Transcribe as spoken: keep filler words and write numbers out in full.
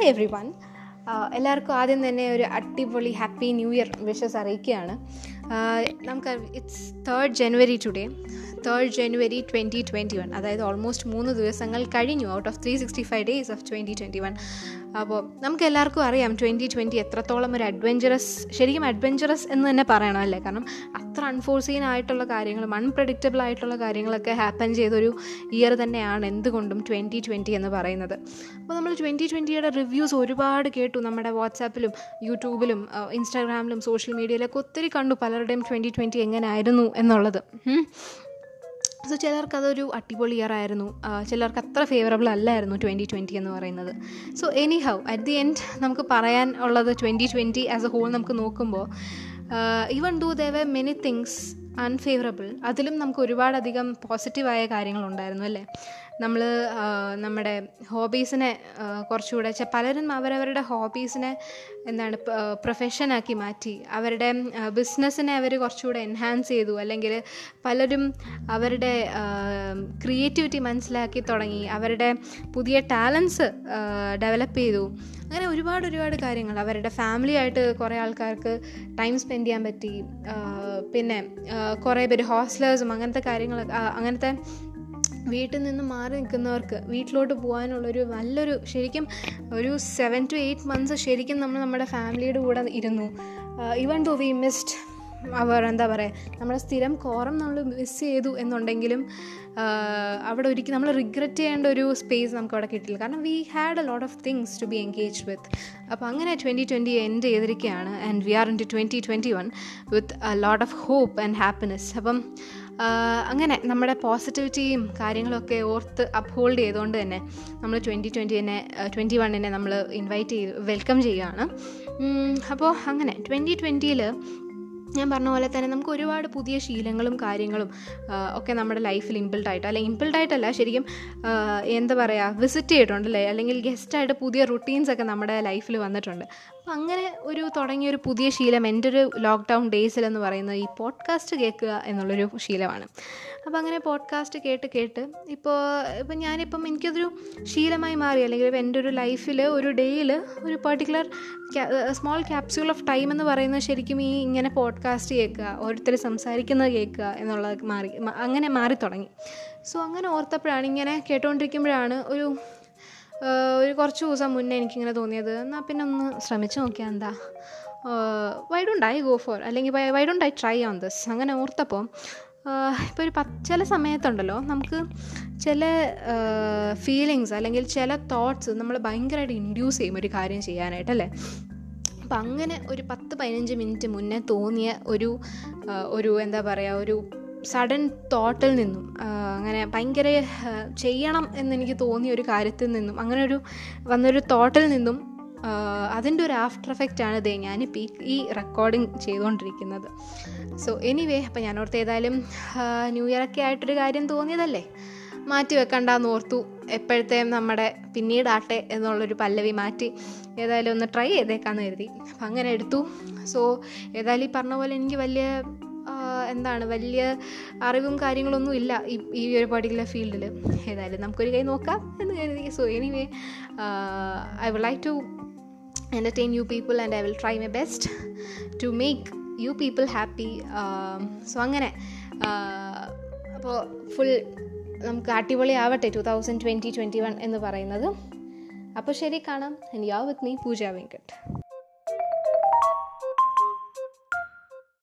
Hi every one, എല്ലാവർക്കും ആദ്യം തന്നെ ഒരു അടിപൊളി ഹാപ്പി ന്യൂ ഇയർ വിഷസ് അറിയിക്കുകയാണ്. നമുക്ക് it's third January today, third January twenty twenty one അതായത് ഓൾമോസ്റ്റ് മൂന്ന് ദിവസങ്ങൾ കഴിഞ്ഞു out of three sixty five days of twenty twenty one. അപ്പോൾ നമുക്ക് എല്ലാവർക്കും അറിയാം ട്വൻറ്റി ട്വൻറ്റി എത്രത്തോളം ഒരു അഡ്വഞ്ചറസ്, ശരിക്കും അഡ്വഞ്ചറസ് എന്ന് തന്നെ പറയണം അല്ലേ. കാരണം അത്ര അൺഫോർസീൻ ആയിട്ടുള്ള കാര്യങ്ങളും അൺപ്രഡിക്റ്റബിൾ ആയിട്ടുള്ള കാര്യങ്ങളൊക്കെ ഹാപ്പൻ ചെയ്തൊരു ഇയർ തന്നെയാണ് എന്തുകൊണ്ടും ട്വൻറ്റി ട്വൻറ്റി എന്ന് പറയുന്നത്. അപ്പോൾ നമ്മൾ ട്വൻറ്റി ട്വൻറ്റിയുടെ റിവ്യൂസ് ഒരുപാട് കേട്ടു, നമ്മുടെ വാട്സാപ്പിലും യൂട്യൂബിലും ഇൻസ്റ്റാഗ്രാമിലും സോഷ്യൽ മീഡിയയിലൊക്കെ ഒത്തിരി കണ്ടു പലരുടെയും ട്വൻറ്റി ട്വൻറ്റി എങ്ങനെയായിരുന്നു എന്നുള്ളത്. സോ ചിലർക്ക് അതൊരു അടിപൊളി ഇയർ ആയിരുന്നു, ചിലർക്ക് അത്ര ഫേവറബിൾ അല്ലായിരുന്നു ട്വൻറ്റി ട്വൻറ്റി എന്ന് പറയുന്നത്. So anyhow at the end നമുക്ക് പറയാൻ ഉള്ളത് twenty twenty as a whole നമുക്ക് നോക്കുമ്പോൾ even though they were many things unfavourable, അതിലും നമുക്ക് ഒരുപാടധികം പോസിറ്റീവായ കാര്യങ്ങളുണ്ടായിരുന്നു അല്ലേ. നമ്മൾ നമ്മുടെ ഹോബീസിനെ കുറച്ചുകൂടെ പലരും അവരവരുടെ ഹോബീസിനെ എന്താണ് പ്രൊഫഷനാക്കി മാറ്റി, അവരുടെ ബിസിനസ്സിനെ അവർ കുറച്ചുകൂടെ എൻഹാൻസ് ചെയ്തു, അല്ലെങ്കിൽ പലരും അവരുടെ ക്രിയേറ്റിവിറ്റി മനസ്സിലാക്കി തുടങ്ങി, അവരുടെ പുതിയ ടാലൻസ് ഡെവലപ്പ് ചെയ്തു. അങ്ങനെ ഒരുപാട് ഒരുപാട് കാര്യങ്ങൾ, അവരുടെ ഫാമിലിയായിട്ട് കുറേ ആൾക്കാർക്ക് ടൈം സ്പെൻഡ് ചെയ്യാൻ പറ്റി. പിന്നെ കുറേ പേര് ഹോസ്റ്റലേഴ്സും അങ്ങനത്തെ കാര്യങ്ങൾ, അങ്ങനത്തെ വീട്ടിൽ നിന്ന് മാറി നിൽക്കുന്നവർക്ക് വീട്ടിലോട്ട് പോകാനുള്ളൊരു നല്ലൊരു, ശരിക്കും ഒരു സെവൻ ടു എയ്റ്റ് മന്ത്സ് ശരിക്കും നമ്മൾ നമ്മുടെ ഫാമിലിയുടെ കൂടെ ഇരുന്നു. Even though we missed our, എന്താ പറയുക, നമ്മുടെ സ്ഥിരം കോറം നമ്മൾ മിസ് ചെയ്തു എന്നുണ്ടെങ്കിലും അവിടെ ഒരിക്കലും നമ്മൾ റിഗ്രറ്റ് ചെയ്യേണ്ട ഒരു സ്പേസ് നമുക്ക് അവിടെ കിട്ടില്ല. കാരണം we had a lot of things to be engage with. അപ്പോൾ അങ്ങനെ ട്വൻറ്റി ട്വൻറ്റി എൻഡ് ചെയ്തിരിക്കുകയാണ്. And we are in to twenty twenty one with a lot of hope and happiness. അപ്പം അങ്ങനെ നമ്മുടെ പോസിറ്റിവിറ്റിയും കാര്യങ്ങളൊക്കെ ഓർത്ത് അപ്ഹോൾഡ് ചെയ്തുകൊണ്ട് തന്നെ നമ്മൾ ട്വൻറ്റി ട്വൻറ്റിനെ ട്വൻറ്റി വണ്ണിനെ നമ്മൾ ഇൻവൈറ്റ് ചെയ്ത് വെൽക്കം ചെയ്യുകയാണ്. അപ്പോൾ അങ്ങനെ ട്വൻറ്റി ട്വൻറ്റിയിൽ ഞാൻ പറഞ്ഞ പോലെ തന്നെ നമുക്ക് ഒരുപാട് പുതിയ ശീലങ്ങളും കാര്യങ്ങളും ഒക്കെ നമ്മുടെ ലൈഫിൽ ഇമ്പിൾഡായിട്ട്, അല്ലെങ്കിൽ ഇമ്പിൾഡായിട്ടല്ല ശരിക്കും എന്താ പറയുക, വിസിറ്റ് ചെയ്തിട്ടുണ്ടല്ലേ, അല്ലെങ്കിൽ ഗസ്റ്റായിട്ട് പുതിയ റുട്ടീൻസൊക്കെ നമ്മുടെ ലൈഫിൽ വന്നിട്ടുണ്ട്. അപ്പം അങ്ങനെ ഒരു തുടങ്ങിയൊരു പുതിയ ശീലം എൻ്റെ ഒരു ലോക്ക്ഡൗൺ ഡേയ്സിലെന്ന് പറയുന്നത് ഈ പോഡ്കാസ്റ്റ് കേൾക്കുക എന്നുള്ളൊരു ശീലമാണ്. അപ്പോൾ അങ്ങനെ പോഡ്കാസ്റ്റ് കേട്ട് കേട്ട് ഇപ്പോൾ ഇപ്പം ഞാനിപ്പം എനിക്കതൊരു ശീലമായി മാറി, അല്ലെങ്കിൽ എൻ്റെ ഒരു ലൈഫിൽ ഒരു ഡേയിൽ ഒരു particular small capsule of time എന്ന് പറയുന്നത് ശരിക്കും ഈ ഇങ്ങനെ പോഡ്കാസ്റ്റ് കേൾക്കുക, ഓരോരുത്തർ സംസാരിക്കുന്നത് കേൾക്കുക എന്നുള്ളത് മാറി, അങ്ങനെ മാറി തുടങ്ങി. സോ അങ്ങനെ ഓർത്തപ്പോഴാണ്, ഇങ്ങനെ കേട്ടുകൊണ്ടിരിക്കുമ്പോഴാണ് ഒരു ഒരു കുറച്ച് ദിവസം മുന്നേ എനിക്കിങ്ങനെ തോന്നിയത്, എന്നാൽ പിന്നെ ഒന്ന് ശ്രമിച്ചു നോക്കിയാൽ എന്താ, why don't I go for, അല്ലെങ്കിൽ why don't I try on this. അങ്ങനെ ഓർത്തപ്പോൾ ഇപ്പോൾ ഒരു പത്ത് ചില സമയത്തുണ്ടല്ലോ നമുക്ക് ചില ഫീലിങ്സ് അല്ലെങ്കിൽ ചില തോട്ട്സ് നമ്മൾ ഭയങ്കരമായിട്ട് ഇൻഡ്യൂസ് ചെയ്യും ഒരു കാര്യം ചെയ്യാനായിട്ടല്ലേ. അപ്പം അങ്ങനെ ഒരു പത്ത് പതിനഞ്ച് മിനിറ്റ് മുന്നേ തോന്നിയ ഒരു ഒരു എന്താ പറയുക, ഒരു സഡൻ തോട്ടിൽ നിന്നും, അങ്ങനെ ഭയങ്കര ചെയ്യണം എന്നെനിക്ക് തോന്നിയ ഒരു കാര്യത്തിൽ നിന്നും, അങ്ങനെ ഒരു വന്നൊരു തോട്ടിൽ നിന്നും അതിൻ്റെ ഒരു ആഫ്റ്റർ എഫക്റ്റാണ് ഇതേ ഞാനിപ്പോൾ ഈ ഈ റെക്കോർഡിങ് ചെയ്തുകൊണ്ടിരിക്കുന്നത്. സോ എനിവേ, അപ്പം ഞാനോർത്ത് ഏതായാലും ന്യൂ ഇയറൊക്കെ ആയിട്ടൊരു കാര്യം തോന്നിയതല്ലേ, മാറ്റി വെക്കണ്ടെന്ന് ഓർത്തു. എപ്പോഴത്തേയും നമ്മുടെ പിന്നീടാട്ടെ എന്നുള്ളൊരു പല്ലവി മാറ്റി ഏതായാലും ഒന്ന് ട്രൈ ചെയ്തേക്കാമെന്ന് കരുതി. അപ്പം അങ്ങനെ എടുത്തു. സോ ഏതായാലും ഈ പറഞ്ഞ പോലെ എനിക്ക് വലിയ എന്താണ് വലിയ അറിവും കാര്യങ്ങളൊന്നും ഇല്ല ഈ ഒരു പർട്ടിക്കുലർ ഫീൽഡിൽ. ഏതായാലും നമുക്കൊരു കൈ നോക്കാം എന്ന് കരുതി. So anyway, I would like to entertain you people and I will try my best to make you people happy. um, so angane appo full namukku adivali aavate twenty twenty twenty-one ennu parayunnathu. Appo sheri kaanam and you are with me Pooja Venkat.